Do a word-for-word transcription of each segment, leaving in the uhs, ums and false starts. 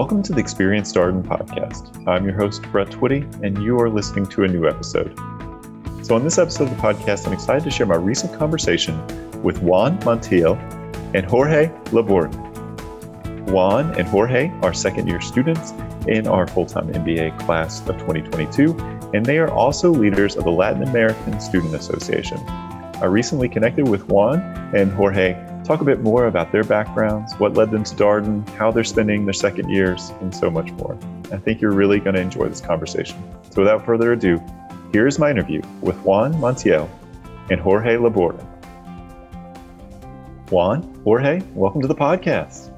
Welcome to the Experience Darden podcast. I'm your host, Brett Twitty, and you are listening to a new episode. So on this episode of the podcast, I'm excited to share my recent conversation with Juan Montiel and Jorge Laborda. Juan and Jorge are second-year students in our full-time M B A class of twenty twenty-two, and they are also leaders of the Latin American Student Association. I recently connected with Juan and Jorge, talk a bit more about their backgrounds, what led them to Darden, how they're spending their second years, and so much more. I think you're really going to enjoy this conversation. So without further ado, here's my interview with Juan Montiel and Jorge Laborda. Juan, Jorge, welcome to the podcast.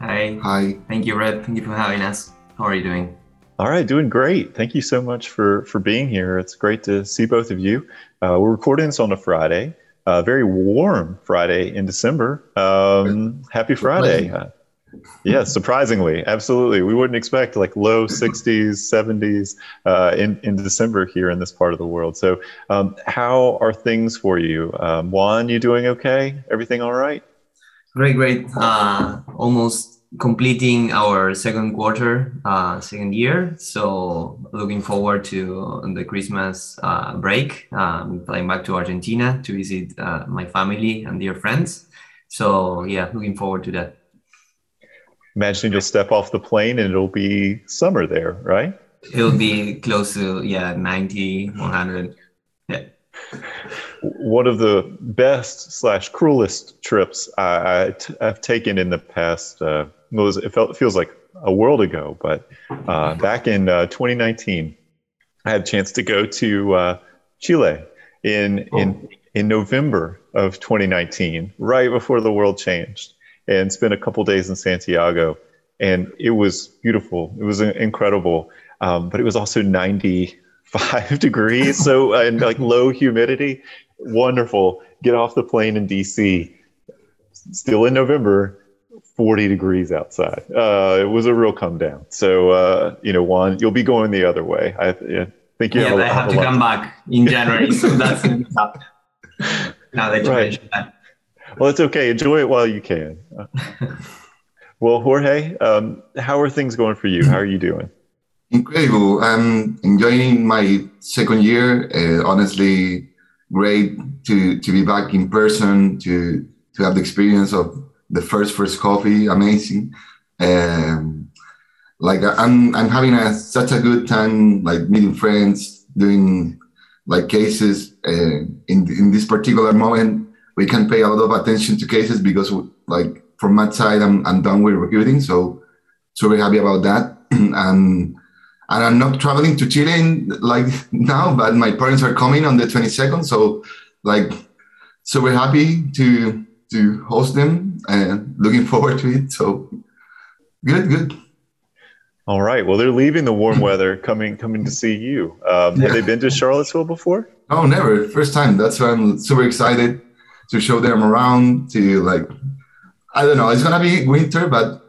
Hi. Hi. Thank you, Red. Thank you for having us. How are you doing? All right, doing great. Thank you so much for, for being here. It's great to see both of you. Uh, we're recording this on a Friday, a uh, very warm Friday in December. Um, happy Friday. Uh, yeah, surprisingly, absolutely. We wouldn't expect like low sixties, seventies uh, in, in December here in this part of the world. So um, how are things for you? Um, Juan, you doing okay? Everything all right? Great, great. Uh, almost completing our second quarter, uh, second year. So looking forward to the Christmas uh, break, um, flying back to Argentina to visit uh, my family and dear friends. So yeah, looking forward to that. Imagine you'll step off the plane and it'll be summer there, right? It'll be close to, yeah, ninety, one hundred. Yeah. One of the best slash cruelest trips I, I t- I've taken in the past, uh, it, was, it, felt, it feels like a world ago, but uh, back in uh, twenty nineteen, I had a chance to go to uh, Chile in, oh. in in November of twenty nineteen, right before the world changed, and spent a couple days in Santiago. And it was beautiful. It was incredible, um, but it was also ninety-five degrees, so and like low humidity. Wonderful. Get off the plane in D C, still in November, forty degrees outside. Uh, it was a real come down. So, uh, you know, Juan, you'll be going the other way. I, I think you yeah, have, a, I have, have to come time. back in January. So that's going to be tough. Now that you mentioned that. Well, it's okay. Enjoy it while you can. Well, Jorge, um, how are things going for you? How are you doing? Incredible. I'm enjoying my second year. Uh, honestly, great to, to be back in person, to, to have the experience of the first first coffee. Amazing. Um, like I'm I'm having a, such a good time, like meeting friends, doing like cases. Uh, in in this particular moment, we can pay a lot of attention to cases because, like from my side, I'm I'm done with recruiting, so super happy about that. and And I'm not traveling to Chile in, like now, but my parents are coming on the twenty-second. So like, so we're happy to to host them and looking forward to it. So good, good. All right. Well, they're leaving the warm weather, coming coming to see you. Um, yeah. Have they been to Charlottesville before? Oh, never. First time. That's why I'm super excited to show them around, to like, I don't know. It's going to be winter, but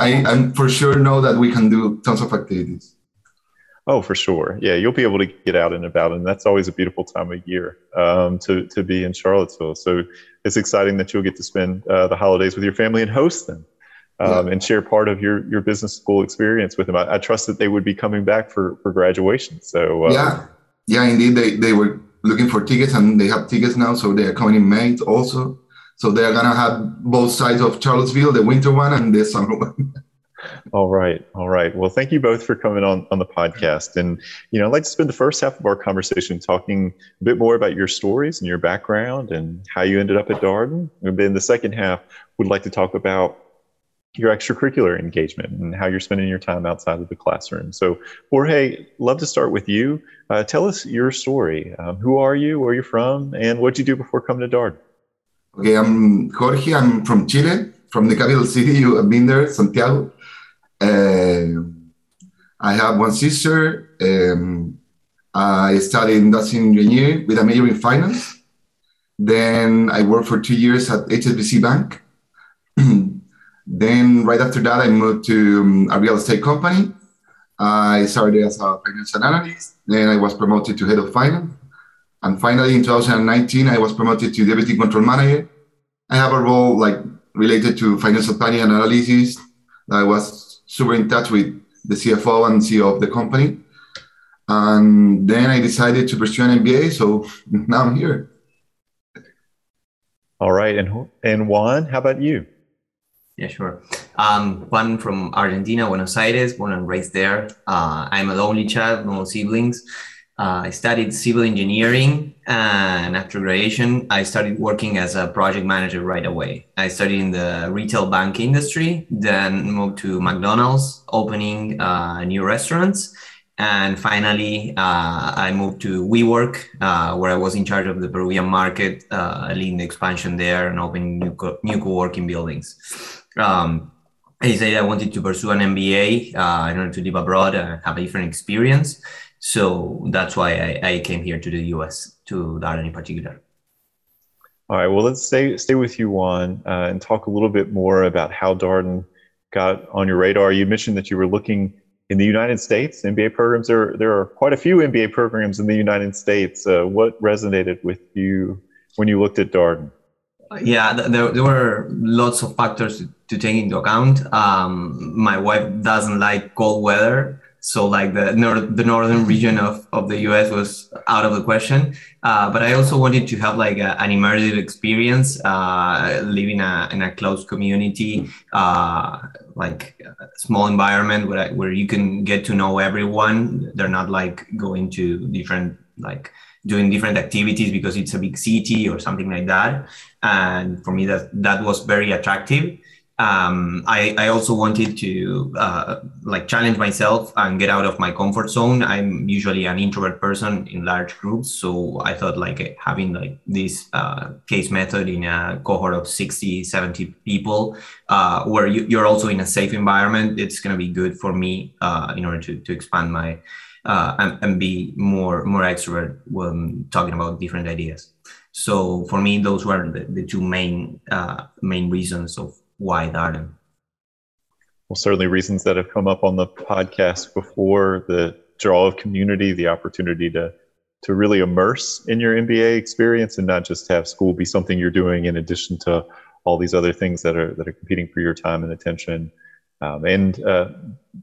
I I'm for sure know that we can do tons of activities. Oh, for sure. Yeah, you'll be able to get out and about, and that's always a beautiful time of year um, to, to be in Charlottesville. So it's exciting that you'll get to spend uh, the holidays with your family and host them um, yeah. and share part of your, your business school experience with them. I, I trust that they would be coming back for, for graduation. So uh, Yeah, yeah, indeed. They, they were looking for tickets, and they have tickets now, so they are coming in May also. So they are going to have both sides of Charlottesville, the winter one and the summer one. All right. All right. Well, thank you both for coming on, on the podcast. And, you know, I'd like to spend the first half of our conversation talking a bit more about your stories and your background and how you ended up at Darden. And then the second half, we'd like to talk about your extracurricular engagement and how you're spending your time outside of the classroom. So, Jorge, love to start with you. Uh, tell us your story. Um, who are you, where you're from, and what you do before coming to Darden? Okay, I'm Jorge. I'm from Chile, from the capital city. You have been there, Santiago. Uh, I have one sister. Um, I studied industrial engineering with a major in finance. Then I worked for two years at H S B C Bank. Then right after that, I moved to um, a real estate company. I started as a financial analyst. Then I was promoted to head of finance. And finally, in two thousand nineteen, I was promoted to deputy control manager. I have a role like related to financial planning and analysis, I was super in touch with the C F O and C E O of the company. And then I decided to pursue an M B A, so now I'm here. All right, and and Juan, how about you? Yeah, sure. Um, Juan from Argentina, Buenos Aires, born and raised there. Uh, I'm a lonely child, no siblings. Uh, I studied civil engineering, and after graduation, I started working as a project manager right away. I studied in the retail bank industry, then moved to McDonald's, opening uh, new restaurants. And finally, uh, I moved to WeWork, uh, where I was in charge of the Peruvian market, uh, leading the expansion there and opening new, co- new co-working buildings. Um, I decided I wanted to pursue an M B A uh, in order to live abroad and have a different experience. So that's why I, I came here to the U S, to Darden in particular. All right, well, let's stay, stay with you, Juan, uh, and talk a little bit more about how Darden got on your radar. You mentioned that you were looking in the United States, M B A programs, there, there are quite a few M B A programs in the United States. Uh, what resonated with you when you looked at Darden? Yeah, there, there were lots of factors to take into account. Um, my wife doesn't like cold weather. So like the nor- the northern region of, of the U S was out of the question. Uh, but I also wanted to have like a, an immersive experience, uh, living a, in a closed community, uh, like a small environment where I, where you can get to know everyone. They're not like going to different, like doing different activities because it's a big city or something like that. And for me, that that was very attractive. Um, I, I also wanted to uh, like challenge myself and get out of my comfort zone. I'm usually an introvert person in large groups. So I thought like having like this uh, case method in a cohort of sixty, seventy people uh, where you, you're also in a safe environment, it's going to be good for me uh, in order to, to expand my uh, and, and be more, more extrovert when talking about different ideas. So for me, those were the, the two main, uh, main reasons of why Darden? Well, certainly reasons that have come up on the podcast before, the draw of community, the opportunity to to really immerse in your M B A experience and not just have school be something you're doing in addition to all these other things that are that are competing for your time and attention. Um, and uh,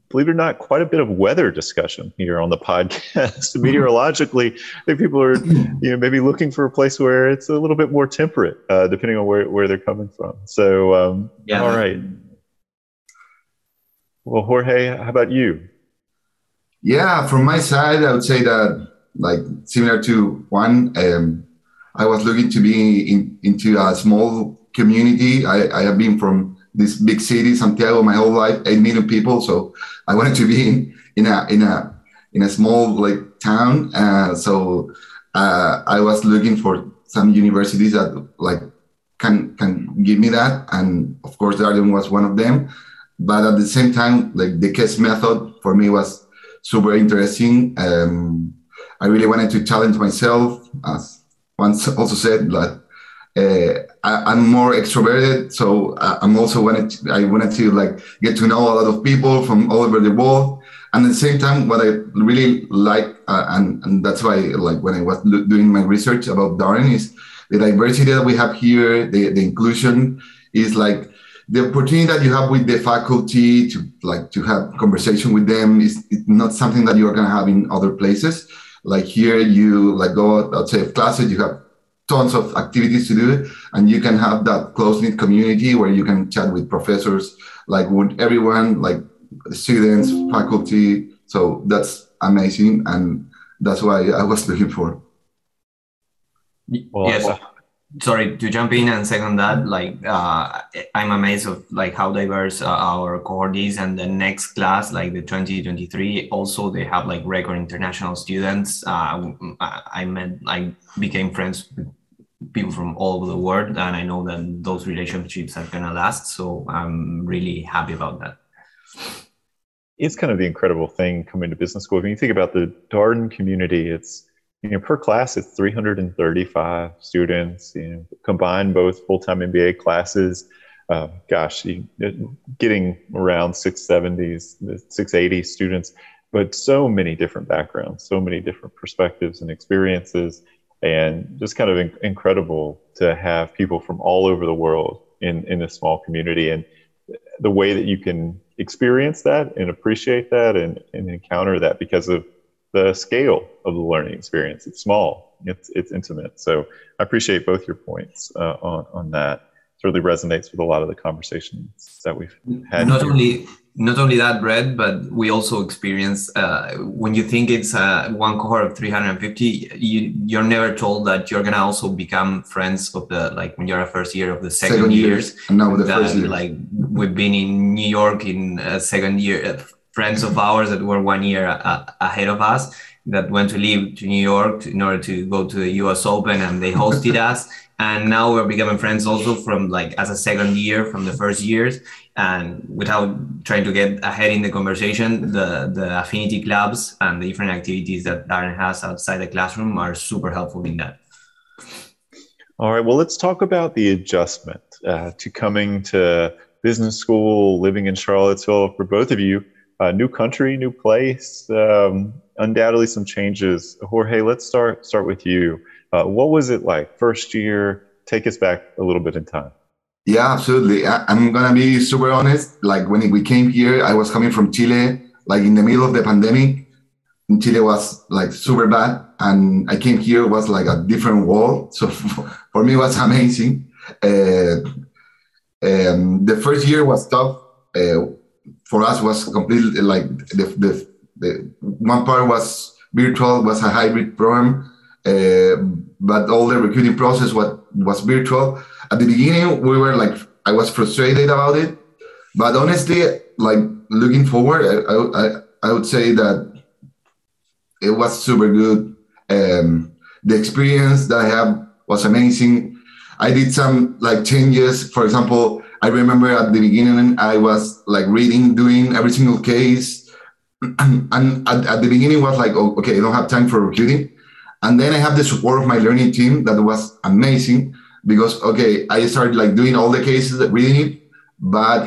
believe it or not, quite a bit of weather discussion here on the podcast. Meteorologically, I think people are you know, maybe looking for a place where it's a little bit more temperate, uh, depending on where, where they're coming from. So, um, yeah. All right. Well, Jorge, how about you? Yeah, from my side, I would say that, like, similar to Juan, um, I was looking to be in, into a small community. I, I have been from this big city, Santiago, my whole life, eight million people. So I wanted to be in, in a in a in a small like town. Uh, so uh, I was looking for some universities that like can can give me that, and of course, Darden was one of them. But at the same time, like the case method for me was super interesting. Um, I really wanted to challenge myself, as once also said, like. Uh, I, I'm more extroverted, so I, I'm also wanted. To, I wanted to like get to know a lot of people from all over the world, and at the same time, what I really like, uh, and, and that's why, like when I was lo- doing my research about Darden, is the diversity that we have here. The, the inclusion is like the opportunity that you have with the faculty to like to have conversation with them is it's not something that you are gonna have in other places. Like here, you like go outside of classes, you have tons of activities to do, and you can have that close-knit community where you can chat with professors, like with everyone, like students, faculty. So that's amazing, and that's why I was looking for. Well, yes, sorry to jump in and second that. Like, uh, I'm amazed of like how diverse uh, our cohort is, and the next class, like the twenty twenty-three, also they have like record international students. Uh, I met, I became friends with people from all over the world, and I know that those relationships are gonna last. So I'm really happy about that. It's kind of the incredible thing coming to business school. When you think about the Darden community, it's you know per class it's three hundred thirty-five students. You know, combine both full-time M B A classes. Uh, gosh, you, getting around six seventy, six eighty students, but so many different backgrounds, so many different perspectives and experiences. And just kind of in- incredible to have people from all over the world in, in a small community. And the way that you can experience that and appreciate that and, and encounter that because of the scale of the learning experience. It's small, it's it's intimate. So I appreciate both your points uh, on, on that. It really resonates with a lot of the conversations that we've had. Not only not only that, Brett, but we also experience, uh, when you think it's uh, one cohort of three hundred fifty, you, you're never told that you're going to also become friends of the, like when you're a first year of the second, second years. years. No, the that, first year. Like we've been in New York in uh, second year, uh, friends of ours that were one year a- ahead of us that went to leave to New York in order to go to the U S Open, and they hosted us. And now we're becoming friends also from like as a second year from the first years. And without trying to get ahead in the conversation, the, the affinity clubs and the different activities that Darren has outside the classroom are super helpful in that. All right, well, let's talk about the adjustment uh, to coming to business school, living in Charlottesville for both of you. Uh, new country, new place, um, undoubtedly some changes. Jorge, let's start start with you. Uh, what was it like first year? Take us back a little bit in time. Yeah, absolutely. I, I'm going to be super honest. Like when we came here, I was coming from Chile, like in the middle of the pandemic. And Chile was like super bad. And I came here, was like a different world. So for me, it was amazing. Uh, um, the first year was tough. Uh, For us was completely like the, the, the one part was virtual, was a hybrid program, uh, but all the recruiting process was, was virtual. At the beginning, we were like, I was frustrated about it, but honestly, like looking forward, I I, I would say that it was super good. Um, the experience that I had was amazing. I did some like changes, for example, I remember at the beginning, I was like reading, doing every single case. And at, at the beginning was like, oh, okay, I don't have time for recruiting. And then I have the support of my learning team that was amazing because, okay, I started like doing all the cases, reading it, but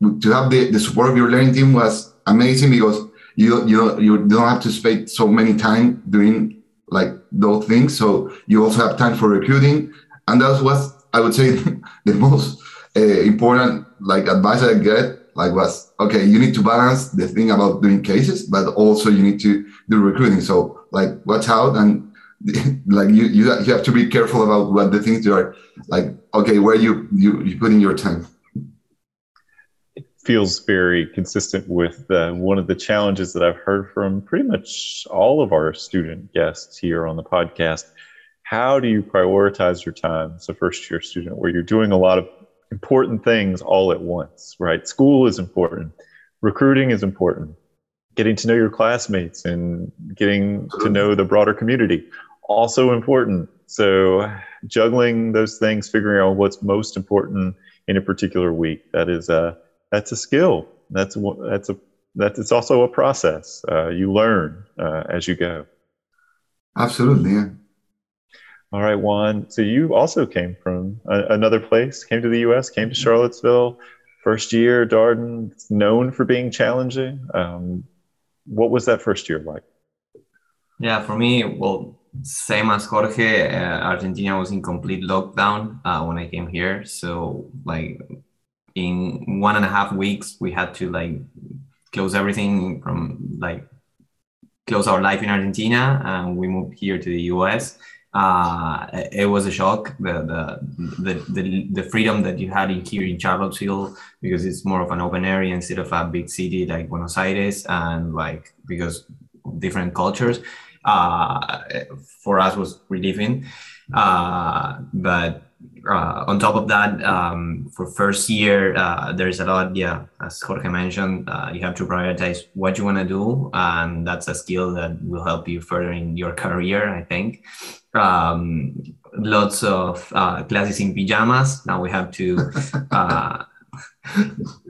to have the, the support of your learning team was amazing because you, you, you don't have to spend so many time doing like those things. So you also have time for recruiting. And that was, I would say, the most Uh, important like advice I get like was, okay, you need to balance the thing about doing cases, but also you need to do recruiting. So like watch out and like you you, you have to be careful about what the things you are like, okay, where you, you, you put in your time. It feels very consistent with uh, one of the challenges that I've heard from pretty much all of our student guests here on the podcast. How do you prioritize your time as a first year student where you're doing a lot of important things all at once, right? School is important. Recruiting is important. Getting to know your classmates and getting to know the broader community, also important. So juggling those things, figuring out what's most important in a particular week, that is a, that's a skill. That's that's a, that's, it's also a process. Uh, you learn uh, as you go. Absolutely, yeah. All right, Juan, so you also came from a, another place, came to the U S, came to Charlottesville, first year, Darden, it's known for being challenging. Um, what was that first year like? Yeah, for me, well, same as Jorge, uh, Argentina was in complete lockdown uh, when I came here. So like in one and a half weeks, we had to like close everything from like close our life in Argentina and we moved here to the U S. Uh, it was a shock, the, the the the freedom that you had in here in Charlottesville, because it's more of an open area instead of a big city like Buenos Aires, and like because of different cultures, uh, for us was relieving. Uh, but uh, on top of that, um, for first year, uh, there's a lot, yeah, as Jorge mentioned, uh, you have to prioritize what you want to do, and that's a skill that will help you further in your career, I think. Um, lots of uh, classes in pajamas. Now we have to uh,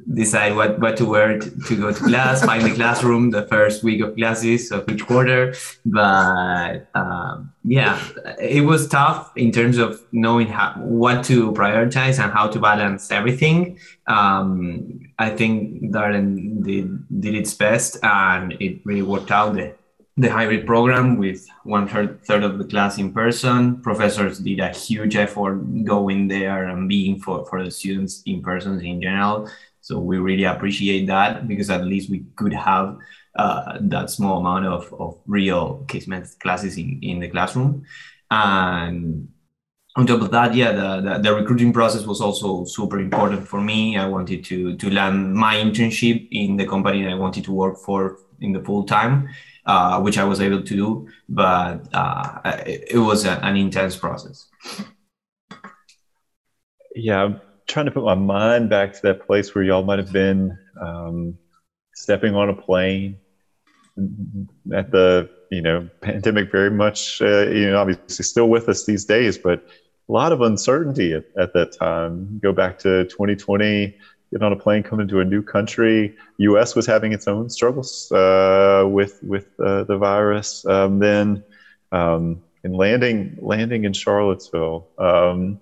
decide what, what to wear to, to go to class, find the classroom the first week of classes of each quarter. But um, yeah, it was tough in terms of knowing how, what to prioritize and how to balance everything. Um, I think Darden did, did its best and it really worked out there. The hybrid program with one third, third of the class in person. Professors did a huge effort going there and being for, for the students in person in general. So we really appreciate that, because at least we could have uh, that small amount of, of real case math classes in, in the classroom. And on top of that, yeah, the, the, the recruiting process was also super important for me. I wanted to, to land my internship in the company that I wanted to work for in the full time, uh, which I was able to do, but uh, it, it was a, an intense process. Yeah, I'm trying to put my mind back to that place where y'all might have been um, stepping on a plane at the, you know, pandemic very much, uh, you know, obviously still with us these days, but a lot of uncertainty at, at that time. Go back to twenty twenty, get on a plane, come into a new country. U S was having its own struggles uh, with with uh, the virus. Um, then, um, and landing landing in Charlottesville, um,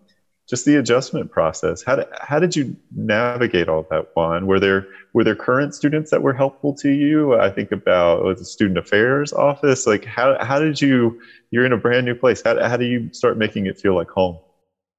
just the adjustment process. How did how did you navigate all that, Juan? Were there were there current students that were helpful to you? I think about the student affairs office. Like how how did you? You're in a brand new place. How how do you start making it feel like home?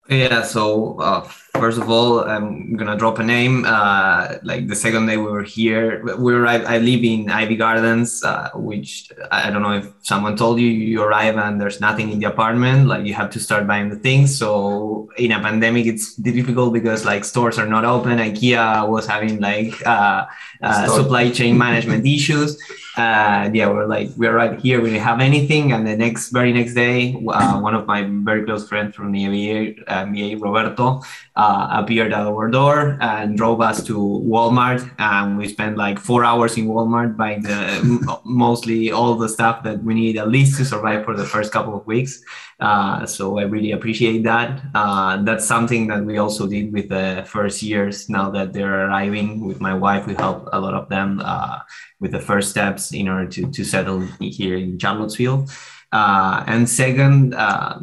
Yeah, so uh, first of all, I'm going to drop a name. Uh, like the second day we were here, we arrived, I live in Ivy Gardens, uh, which I don't know if someone told you, you arrive and there's nothing in the apartment, like you have to start buying the things. So in a pandemic, it's difficult because like stores are not open. IKEA was having like uh, uh, supply chain management issues. Uh, yeah, we're like, we're right here. We didn't have anything. And the next, very next day, uh, one of my very close friends from the M B A, M B A Roberto, uh, appeared at our door and drove us to Walmart. And we spent like four hours in Walmart buying the, mostly all the stuff that we need at least to survive for the first couple of weeks. Uh, so I really appreciate that. Uh, that's something that we also did with the first years. Now that they're arriving with my wife, we help a lot of them uh, with the first steps in order to, to settle here in Charlottesville. Uh, and second, uh,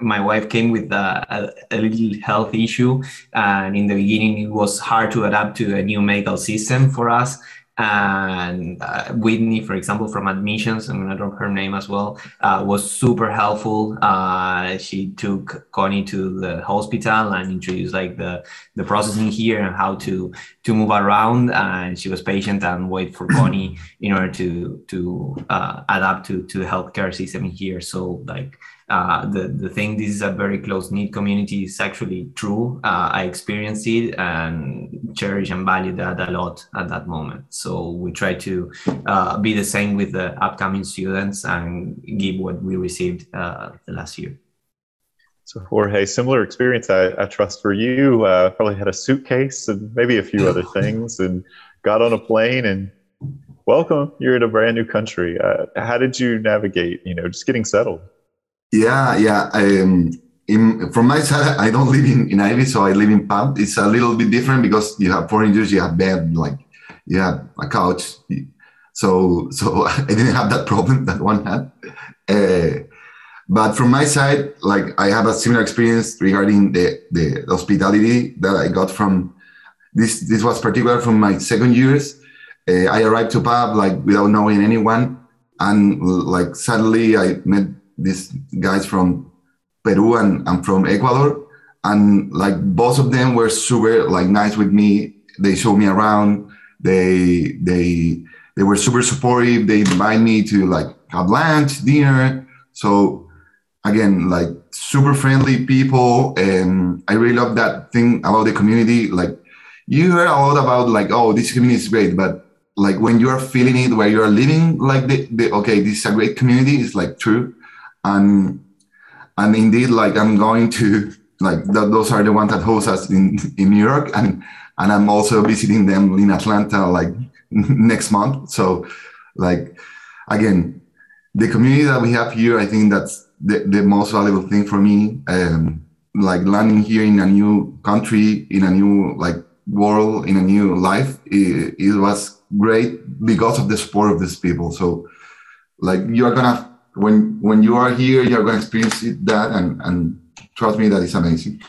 my wife came with a, a, a little health issue. And in the beginning, it was hard to adapt to a new medical system for us. And uh, Whitney, for example, from admissions, I'm going to drop her name as well, uh, was super helpful. Uh, she took Connie to the hospital and introduced like the, the processing here and how to, to move around. And she was patient and wait for Connie in order to, to uh, adapt to, to the healthcare system here. So like uh, the, the thing, this is a very close-knit community, is actually true. Uh, I experienced it and cherish and value that a lot at that moment. So we try to uh, be the same with the upcoming students and give what we received uh, the last year. So Jorge, similar experience, I, I trust for you. Uh, probably had a suitcase and maybe a few other things and got on a plane and welcome, you're in a brand new country. Uh, how did you navigate, you know, just getting settled? Yeah, yeah. Um, in, from my side, I don't live in, in Ivy, so I live in P A M. It's a little bit different because you have foreigners, you have bed, like you have a couch. So, so I didn't have that problem that one had. Uh, but from my side, like I have a similar experience regarding the, the hospitality that I got from this. This was particular from my second years. Uh, I arrived to P A M like without knowing anyone, and like suddenly I met these guys from Peru and, and from Ecuador. And like both of them were super like nice with me. They showed me around. They, they, they were super supportive. They invited me to like have lunch, dinner. So again, like super friendly people. And I really love that thing about the community. Like you hear a lot about like, oh, this community is great, but like when you are feeling it, where you are living, like the, the okay, this is a great community. It's like true. And, and indeed, like I'm going to, like th- those are the ones that host us in, in New York. And, and I'm also visiting them in Atlanta, like next month. So like, again, the community that we have here, I think that's the, the most valuable thing for me. Um, like landing here in a new country, in a new like world, in a new life, it, it was great because of the support of these people. So like you're going to, When when you are here, you're going to experience it, that, and, and trust me, that is amazing.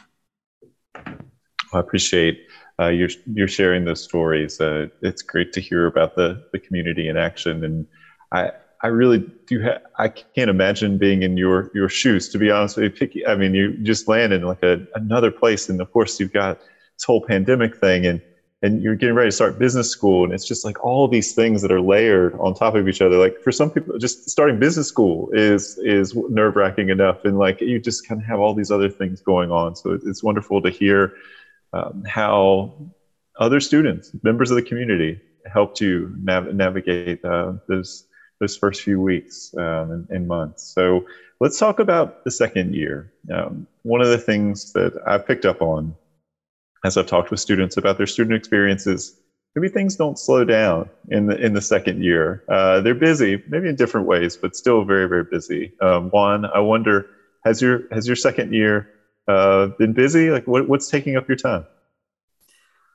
I appreciate uh, you're you're sharing those stories. Uh, it's great to hear about the, the community in action, and I I really do. Ha- I can't imagine being in your, your shoes, to be honest with you. Picky, I mean, you just landed in like a, another place, and of course you've got this whole pandemic thing, and and you're getting ready to start business school. And it's just like all these things that are layered on top of each other. Like for some people, just starting business school is is nerve wracking enough. And like, you just kind of have all these other things going on. So it's wonderful to hear um, how other students, members of the community, helped you nav- navigate uh, those those first few weeks um, and, and months. So let's talk about the second year. Um, one of the things that I've picked up on as I've talked with students about their student experiences, maybe things don't slow down in the in the second year. Uh, they're busy, maybe in different ways, but still very, very busy. Um, Juan, I wonder, has your has your second year uh, been busy? Like, what, what's taking up your time?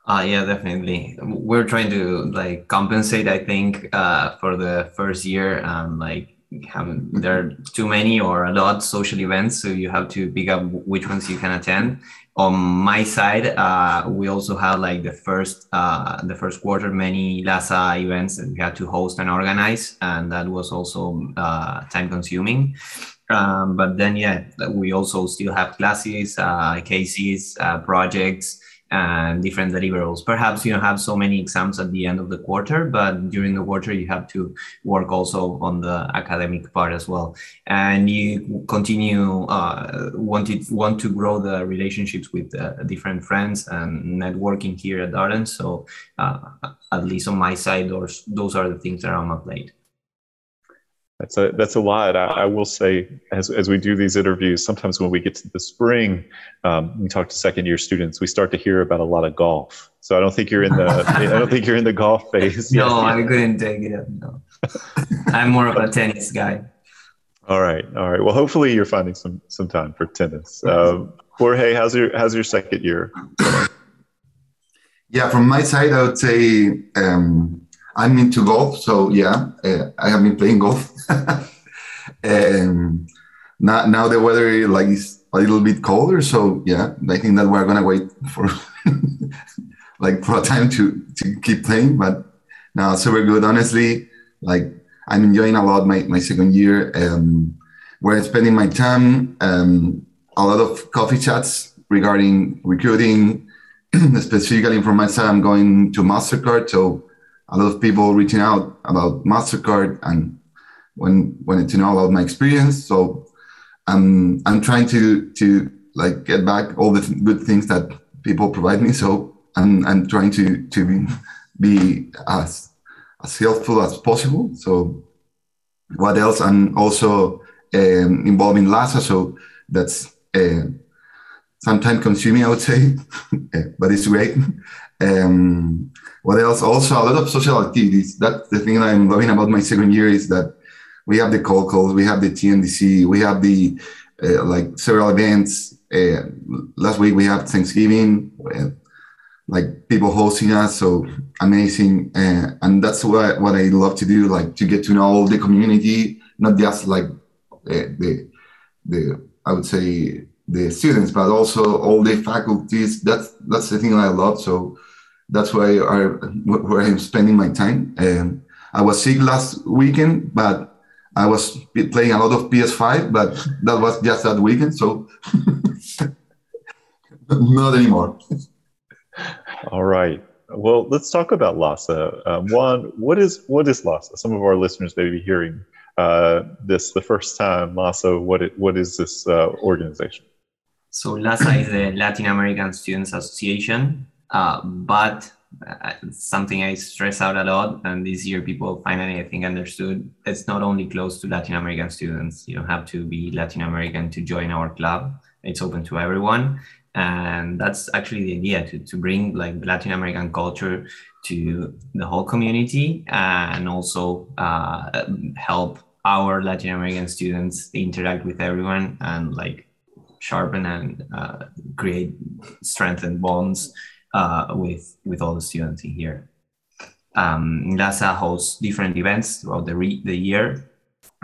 Uh, yeah, definitely. We're trying to like compensate, I think, uh, for the first year. Um, like, have, there are too many or a lot of social events, so you have to pick up which ones you can attend. On my side, uh, we also had like the first uh, the first quarter many LASA events that we had to host and organize, and that was also uh, time consuming. Um, but then, yeah, we also still have classes, uh, cases, uh, projects, and different deliverables. Perhaps you don't have so many exams at the end of the quarter, but during the quarter, you have to work also on the academic part as well. And you continue uh, wanted, want to grow the relationships with uh, different friends and networking here at Darden. So uh, at least on my side, those, those are the things that are on my plate. That's a, that's a lot. I, I will say, as as we do these interviews, sometimes when we get to the spring, um, we talk to second year students, we start to hear about a lot of golf. So I don't think you're in the, I don't think you're in the golf phase. No, yet. I couldn't take it up. No. I'm more of a tennis guy. All right. All right. Well, hopefully you're finding some, some time for tennis. Um, Jorge, how's your, how's your second year? Yeah, from my side, I would say, um, I'm into golf, so yeah, uh, I have been playing golf. um, now, now the weather like is a little bit colder, so yeah, I think that we're gonna wait for like for a time to, to keep playing. But no, super good, honestly. Like I'm enjoying a lot my, my second year, um, where I'm spending my time. Um, a lot of coffee chats regarding recruiting, specifically from my side. I'm going to MasterCard, so. A lot of people reaching out about MasterCard and when, wanted to know about my experience. So I'm um, I'm trying to to like get back all the th- good things that people provide me. So I'm I'm trying to to be, be as as helpful as possible. So what else? I'm also um, involved in LASA, so that's uh, sometimes consuming, I would say, but it's great. Um, what else? Also, a lot of social activities. That's the thing that I'm loving about my second year is that we have the cold calls, we have the T N D C, we have the uh, like several events. Uh, last week we had Thanksgiving, uh, like people hosting us, so amazing. Uh, and that's what what I love to do, like to get to know the community, not just like uh, the the I would say the students, but also all the faculties. That's that's the thing that I love. So. That's why I, where I'm spending my time. Um, I was sick last weekend, but I was playing a lot of P S five, but that was just that weekend, so not anymore. All right. Well, let's talk about LASA. Um, Juan, what is what is LASA? Some of our listeners may be hearing uh, this the first time. LASA, what it, what is this uh, organization? So LASA is the Latin American Students Association. Uh, but uh, something I stress out a lot, and this year people finally, I think, understood it's not only close to Latin American students. You don't have to be Latin American to join our club. It's open to everyone. And that's actually the idea, to, to bring like Latin American culture to the whole community and also uh, help our Latin American students interact with everyone and like sharpen and uh, create strengthened bonds Uh, with with all the students in here. Um, LASA hosts different events throughout the, re- the year.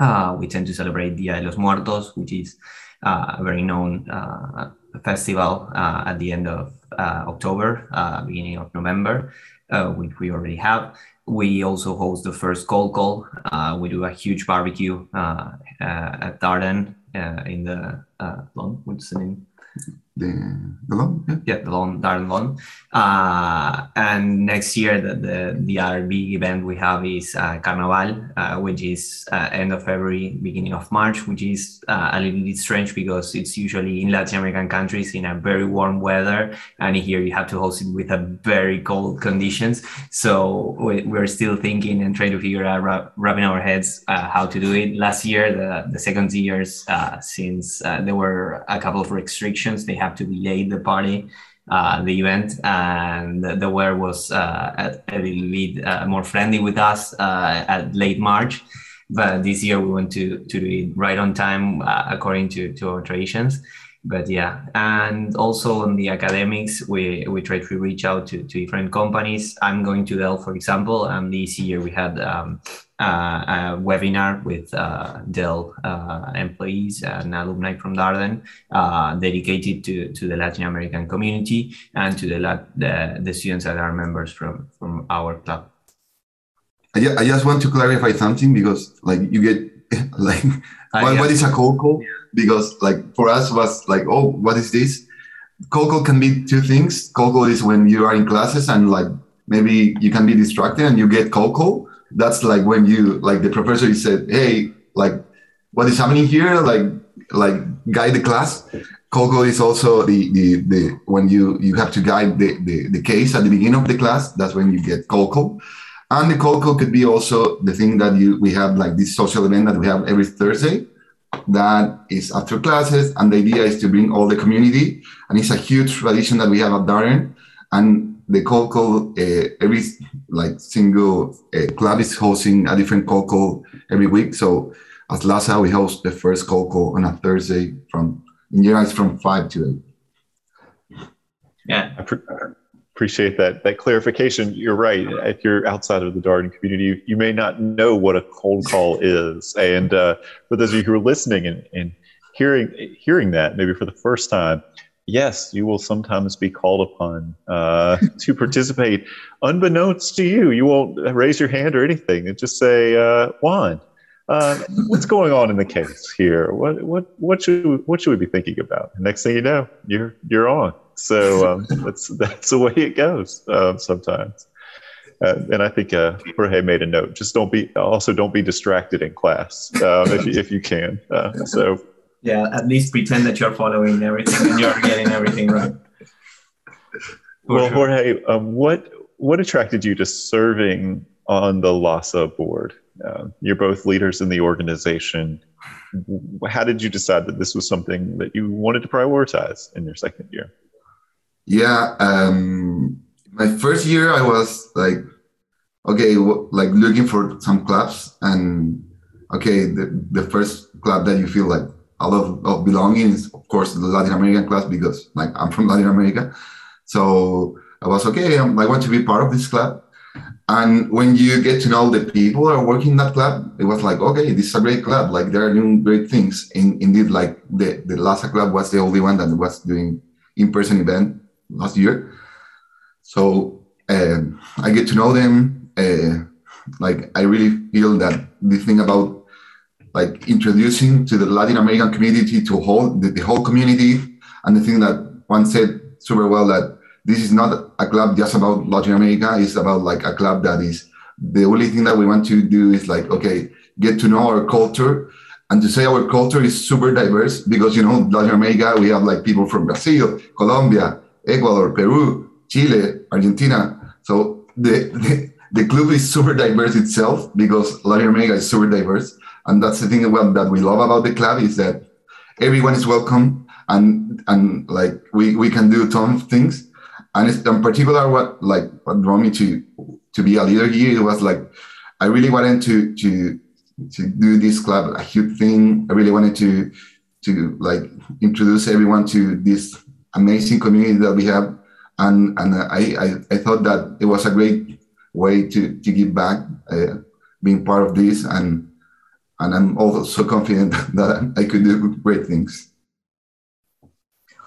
Uh, we tend to celebrate Dia de los Muertos, which is uh, a very known uh, festival uh, at the end of uh, October, uh, beginning of November, uh, which we already have. We also host the first cold call. Uh, we do a huge barbecue uh, uh, at Darden uh, in the, uh, what's the name? the, the loan. Yeah, yeah the loan, Darden loan. Uh, and next year, the, the, the other big event we have is uh, Carnaval, uh, which is uh, end of February, beginning of March, which is uh, a little bit strange because it's usually in Latin American countries in a very warm weather. And here you have to host it with a very cold conditions. So we, we're still thinking and trying to figure out, wrap, wrapping our heads uh, how to do it. Last year, the, the second years, uh, since uh, there were a couple of restrictions, they have to delay the party, uh, the event, and the, the weather was uh, a little bit uh, more friendly with us uh, at late March. But this year we want to, to do it right on time uh, according to, to our traditions. But yeah, and also on the academics, we, we try to reach out to, to different companies. I'm going to Dell, for example, and this year we had um, uh, a webinar with uh, Dell uh, employees and alumni from Darden uh, dedicated to, to the Latin American community and to the, La- the, the students that are members from, from our club. I just, I just want to clarify something because like you get like uh, what, yeah. what is a coco? Yeah. Because like for us was like, oh, what is this? Coco can be two things. Coco is when you are in classes and like maybe you can be distracted and you get coco. That's like when you like the professor said, hey, like what is happening here? Like like guide the class. Coco is also the the, the when you, you have to guide the, the, the case at the beginning of the class. That's when you get coco. And the coco could be also the thing that you we have like this social event that we have every Thursday that is after classes. And the idea is to bring all the community. And it's a huge tradition that we have at Darden. And the coco, uh, every like single uh, club is hosting a different coco every week. So at LASA, we host the first coco on a Thursday from, in general, it's from five to eight. Yeah. I pre- Appreciate that that clarification. You're right. If you're outside of the Darden community, you, you may not know what a cold call is. And uh, for those of you who are listening and, and hearing hearing that maybe for the first time, yes, you will sometimes be called upon uh, to participate. Unbeknownst to you, you won't raise your hand or anything. And just say, uh, Juan, uh, what's going on in the case here? What what what should we, what should we be thinking about? And next thing you know, you're you're on. So um, that's that's the way it goes uh, sometimes, uh, and I think uh, Jorge made a note. Just don't be also don't be distracted in class um, if you, if you can. Uh, so yeah, at least pretend that you're following everything and you're getting everything right. For well, sure. Jorge, um, what what attracted you to serving on the LASA board? Uh, you're both leaders in the organization. How did you decide that this was something that you wanted to prioritize in your second year? Yeah, um, my first year I was like, okay, w- like looking for some clubs and okay, the, the first club that you feel like a lot of, of belonging is of course the Latin American club because like I'm from Latin America. So I was okay, I'm, I want to be part of this club. And when you get to know the people that are working in that club, it was like, okay, this is a great club. Like they are doing great things. And indeed, like the, the LASA club was the only one that was doing in-person event last year. So um, I get to know them. Uh, like I really feel that the thing about like introducing to the Latin American community to whole the, the whole community, and the thing that Juan said super well that this is not a club just about Latin America. It's about like a club that is the only thing that we want to do is like okay, get to know our culture. And to say our culture is super diverse because, you know, Latin America, we have like people from Brazil, Colombia, Ecuador, Peru, Chile, Argentina. So the, the the club is super diverse itself because Latin America is super diverse. And that's the thing that we love about the club is that everyone is welcome and and like we, we can do a ton of things. And it's in particular what like what drew me to to be a leader here, it was like I really wanted to to to do this club a huge thing. I really wanted to to like introduce everyone to this amazing community that we have. And and I I, I thought that it was a great way to, to give back, uh, being part of this. And and I'm also so confident that I could do great things.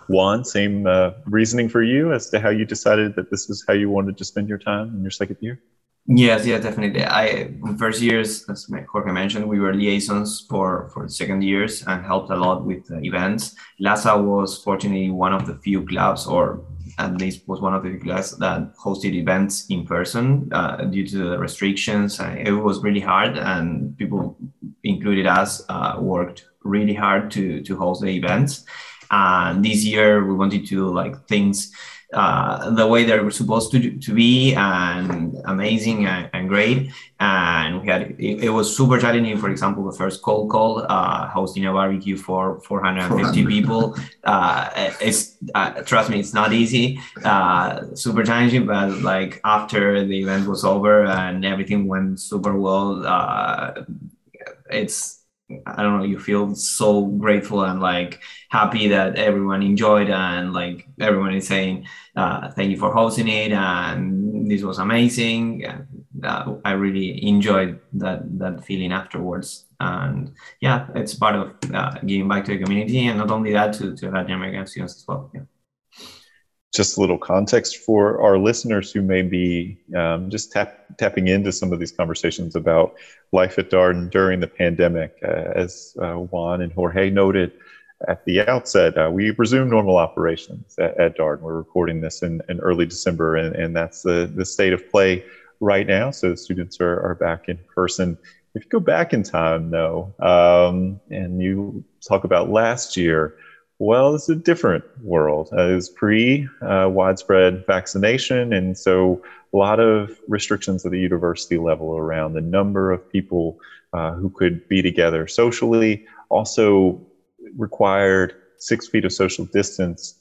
Juan, same uh, reasoning for you as to how you decided that this is how you wanted to spend your time in your second year? Yes, yeah, definitely. I in first years, as Jorge mentioned, we were liaisons for for second years and helped a lot with the events. LASA was fortunately one of the few clubs, or at least was one of the clubs that hosted events in person uh, due to the restrictions. It was really hard, and people, included us, uh, worked really hard to to host the events. And this year, we wanted to do like things Uh, the way they were supposed to to be, and amazing and, and great. And we had it, it was super challenging. For example, the first cold call, uh, hosting a barbecue for four hundred fifty people. Uh, it's uh, trust me, it's not easy. Uh, super challenging, but like after the event was over and everything went super well, uh, it's. I don't know, you feel so grateful and like happy that everyone enjoyed, and like everyone is saying, uh, thank you for hosting it. And this was amazing. Uh, I really enjoyed that, that feeling afterwards. And yeah, it's part of uh, giving back to the community, and not only that, to, to Latin American students as well. Yeah. Just a little context for our listeners who may be um, just tap, tapping into some of these conversations about life at Darden during the pandemic. Uh, as uh, Juan and Jorge noted at the outset, uh, we resumed normal operations at, at Darden. We're recording this in, in early December, and, and that's the, the state of play right now. So the students are, are back in person. If you go back in time, though, um, and you talk about last year, well, it's a different world. Uh, it was pre-widespread uh, vaccination, and so a lot of restrictions at the university level around the number of people uh, who could be together socially, also required six feet of social distance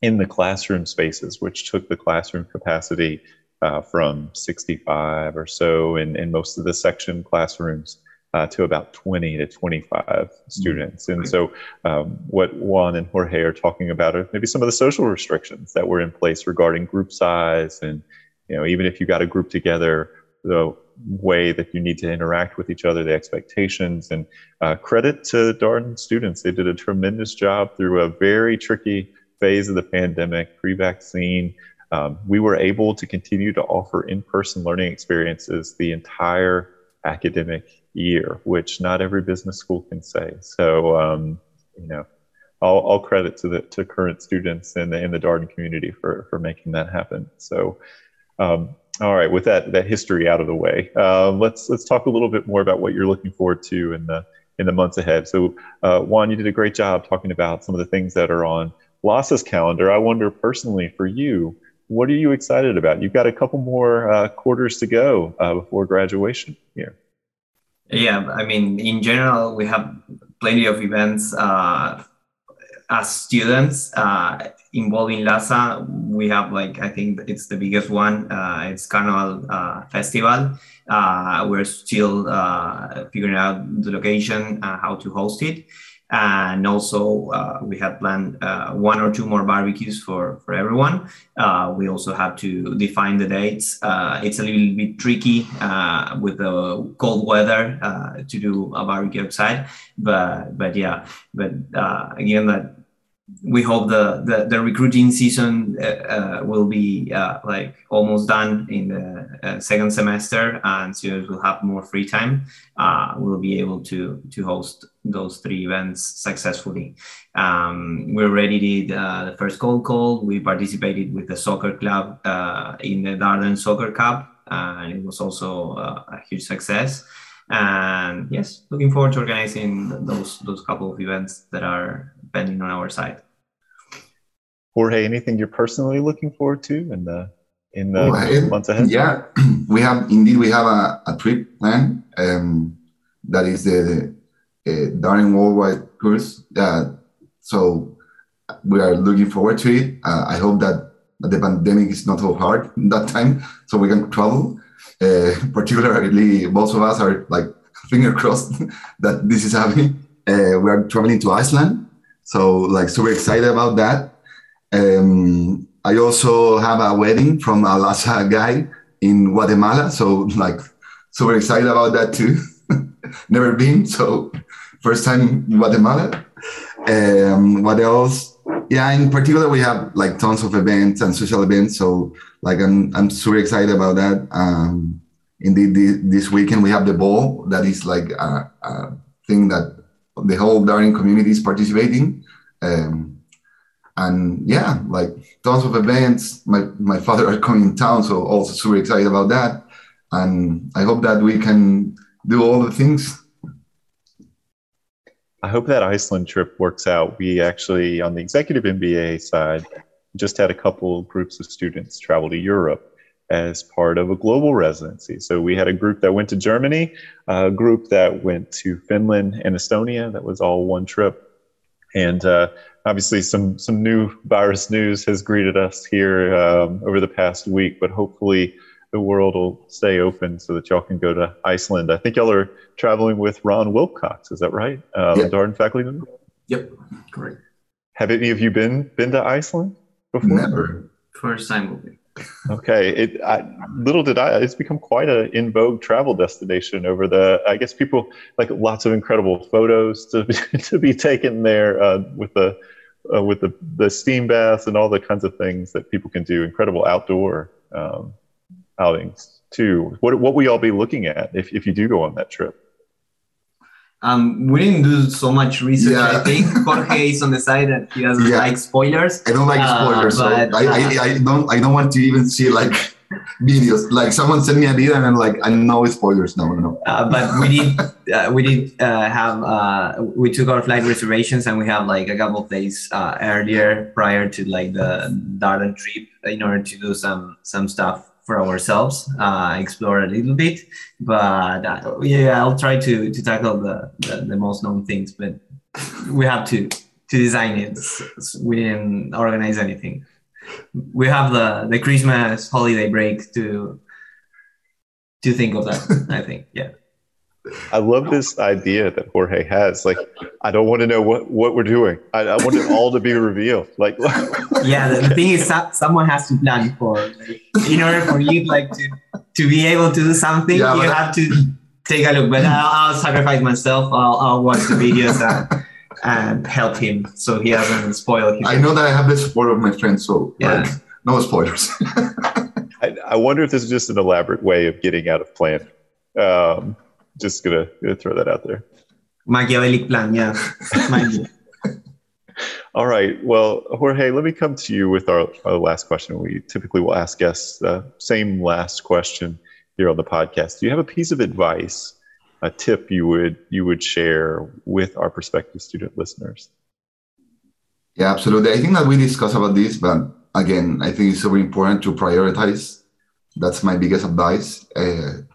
in the classroom spaces, which took the classroom capacity uh, from sixty-five or so in, in most of the section classrooms Uh, to about twenty to twenty-five students. And so um, what Juan and Jorge are talking about are maybe some of the social restrictions that were in place regarding group size. And, you know, even if you got a group together, the way that you need to interact with each other, the expectations, and uh, credit to Darden students. They did a tremendous job through a very tricky phase of the pandemic, pre-vaccine. Um, we were able to continue to offer in-person learning experiences the entire academic year, which not every business school can say. So, um, you know, all, all credit to the to current students in the in the Darden community for for making that happen. So, um, all right, with that that history out of the way, uh, let's let's talk a little bit more about what you're looking forward to in the in the months ahead. So, uh, Juan, you did a great job talking about some of the things that are on LASA's calendar. I wonder personally for you, what are you excited about? You've got a couple more uh, quarters to go uh, before graduation here. Yeah, I mean, in general, we have plenty of events uh, as students uh, involving LASA. We have like, I think it's the biggest one. Uh, it's Carnival uh, Festival. Uh, we're still uh, figuring out the location, uh, how to host it. And also uh, we had planned uh, one or two more barbecues for, for everyone. Uh, we also have to define the dates. Uh, it's a little bit tricky uh, with the cold weather uh, to do a barbecue outside, but but yeah, but uh, again, that we hope the, the, the recruiting season uh, uh, will be uh, like almost done in the uh, second semester, and students will have more free time. Uh, we'll be able to to host those three events successfully. Um, we already did uh, the first cold call. We participated with the soccer club uh, in the Darden Soccer Cup, uh, and it was also uh, a huge success. And yes, looking forward to organizing those those couple of events that are pending on our side. Jorge, anything you're personally looking forward to in the in the oh, months ahead? Yeah, we have indeed we have a, a trip planned um, that is the uh, Darden Worldwide course. Uh, so we are looking forward to it. Uh, I hope that the pandemic is not so hard that time, so we can travel. Uh, particularly, most of us are like finger crossed that this is happening. Uh, we are traveling to Iceland, so like super excited about that. Um, I also have a wedding from a LASA guy in Guatemala, so like super excited about that too. Never been, so first time in Guatemala. Um, what else? Yeah, in particular, we have like tons of events and social events, so. Like I'm, I'm super excited about that. Um, Indeed, the, this weekend we have the ball that is like a, a thing that the whole Darden community is participating. Um, and yeah, like tons of events. My, my father are coming in town, so also super excited about that. And I hope that we can do all the things. I hope that Iceland trip works out. We actually, on the executive M B A side, just had a couple of groups of students travel to Europe as part of a global residency. So we had a group that went to Germany, a group that went to Finland and Estonia. That was all one trip. And uh, obviously some, some new virus news has greeted us here um, over the past week, but hopefully the world will stay open so that y'all can go to Iceland. I think y'all are traveling with Ron Wilcox. Is that right? Um, yep. Darden faculty member? Yep, correct. Have any of you been been to Iceland before? Never. First time will be. Okay. It, I, little did I, it's become quite an in vogue travel destination over the, I guess people, like lots of incredible photos to be, to be taken there uh, with the uh, with the, the steam baths and all the kinds of things that people can do. Incredible outdoor um outings too. What what will y'all be looking at if, if you do go on that trip? Um, we didn't do so much research. Yeah. I think Jorge is on the side that he doesn't yeah. like spoilers. I don't like spoilers. Uh, but, so I, I, I don't I don't want to even see like videos. Like someone sent me an idea and I'm like, I know it's spoilers. No, no. Uh, but we did uh, we did uh, have uh, we took our flight reservations and we have like a couple of days uh, earlier prior to like the Darden trip in order to do some some stuff for ourselves, uh, explore a little bit, but uh, yeah, I'll try to, to tackle the, the, the most known things, but we have to, to design it. So we didn't organize anything. We have the, the Christmas holiday break to, to think of that, I think, yeah. I love this idea that Jorge has. Like, I don't want to know what, what we're doing. I, I want it all to be revealed. Like, yeah, the, the thing is, so, someone has to plan for. Like, in order for you, like, to, to be able to do something, yeah, you have to take a look. But I'll, I'll sacrifice myself. I'll, I'll watch the videos and, and help him so he doesn't spoil. His I know that I have the support of my friends, so yeah. Like, no spoilers. I, I wonder if this is just an elaborate way of getting out of plan. Um, Just gonna, gonna throw that out there. Machiavellic plan, yeah. All right. Well, Jorge, let me come to you with our, our last question. We typically will ask guests the uh, same last question here on the podcast. Do you have a piece of advice, a tip you would you would share with our prospective student listeners? Yeah, absolutely. I think that we discussed about this, but again, I think it's super important to prioritize. That's my biggest advice. Uh,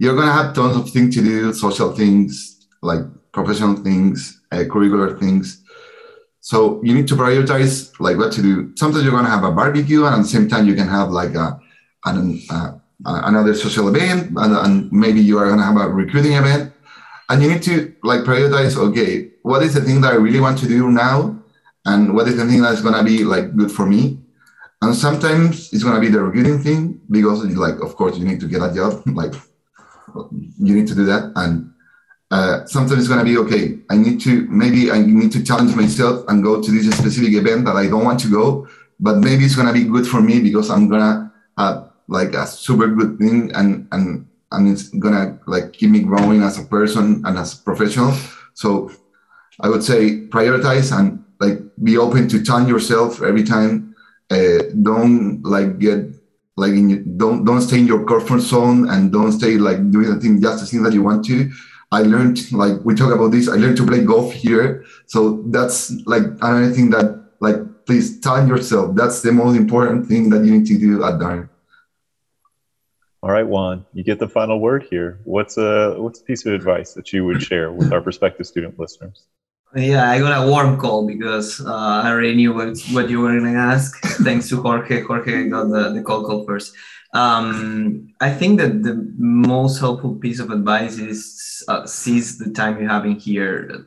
You're going to have tons of things to do, social things, like professional things, uh, curricular things. So you need to prioritize like what to do. Sometimes you're going to have a barbecue and at the same time you can have like a, an, uh, another social event and, and maybe you are going to have a recruiting event. And you need to like prioritize, okay, what is the thing that I really want to do now? And what is the thing that's going to be like good for me? And sometimes it's going to be the recruiting thing because like, of course you need to get a job, like you need to do that. And uh, sometimes it's going to be, okay, I need to, maybe I need to challenge myself and go to this specific event that I don't want to go, but maybe it's going to be good for me because I'm going to have like a super good thing and, and, and it's going to like keep me growing as a person and as a professional. So I would say prioritize and like be open to challenge yourself every time. Uh, don't like get Like in, don't don't stay in your comfort zone and don't stay like doing the thing just the thing that you want to. I learned like we talk about this. I learned to play golf here, so that's like another thing that like please time yourself. That's the most important thing that you need to do at Darden. All right, Juan, you get the final word here. What's a what's a piece of advice that you would share with our prospective student listeners? Yeah, I got a warm call because uh, I already knew what, what you were going to ask. Thanks to Jorge. Jorge got the, the cold call first. Um, I think that the most helpful piece of advice is uh, seize the time you have in here.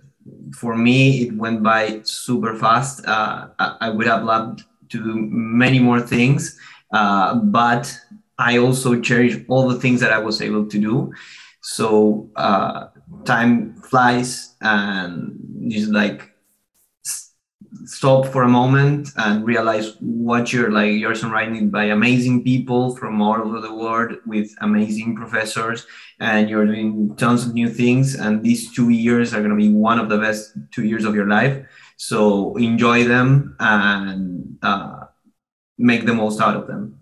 For me, it went by super fast. Uh, I, I would have loved to do many more things, uh, but I also cherish all the things that I was able to do. So uh, time flies and just like stop for a moment and realize what you're like, you're surrounded by amazing people from all over the world with amazing professors, and you're doing tons of new things. And these two years are going to be one of the best two years of your life. So enjoy them and uh, make the most out of them.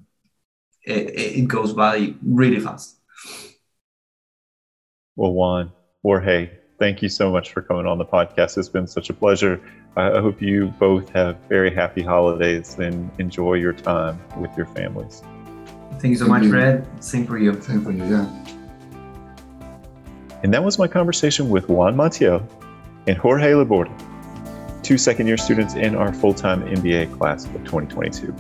It, it goes by really fast. Well, Juan, Jorge, thank you so much for coming on the podcast. It's been such a pleasure. I hope you both have very happy holidays and enjoy your time with your families. Thank you so much, Fred. Same for you. Same for you, yeah. And that was my conversation with Juan Montiel and Jorge Laborda, two second-year students in our full-time M B A class of twenty twenty-two.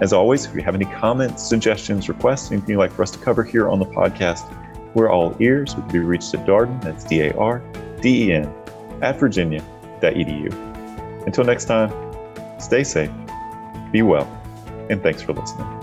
As always, if you have any comments, suggestions, requests, anything you'd like for us to cover here on the podcast, we're all ears. We can be reached at Darden, that's D A R D E N, at virginia dot e d u. Until next time, stay safe, be well, and thanks for listening.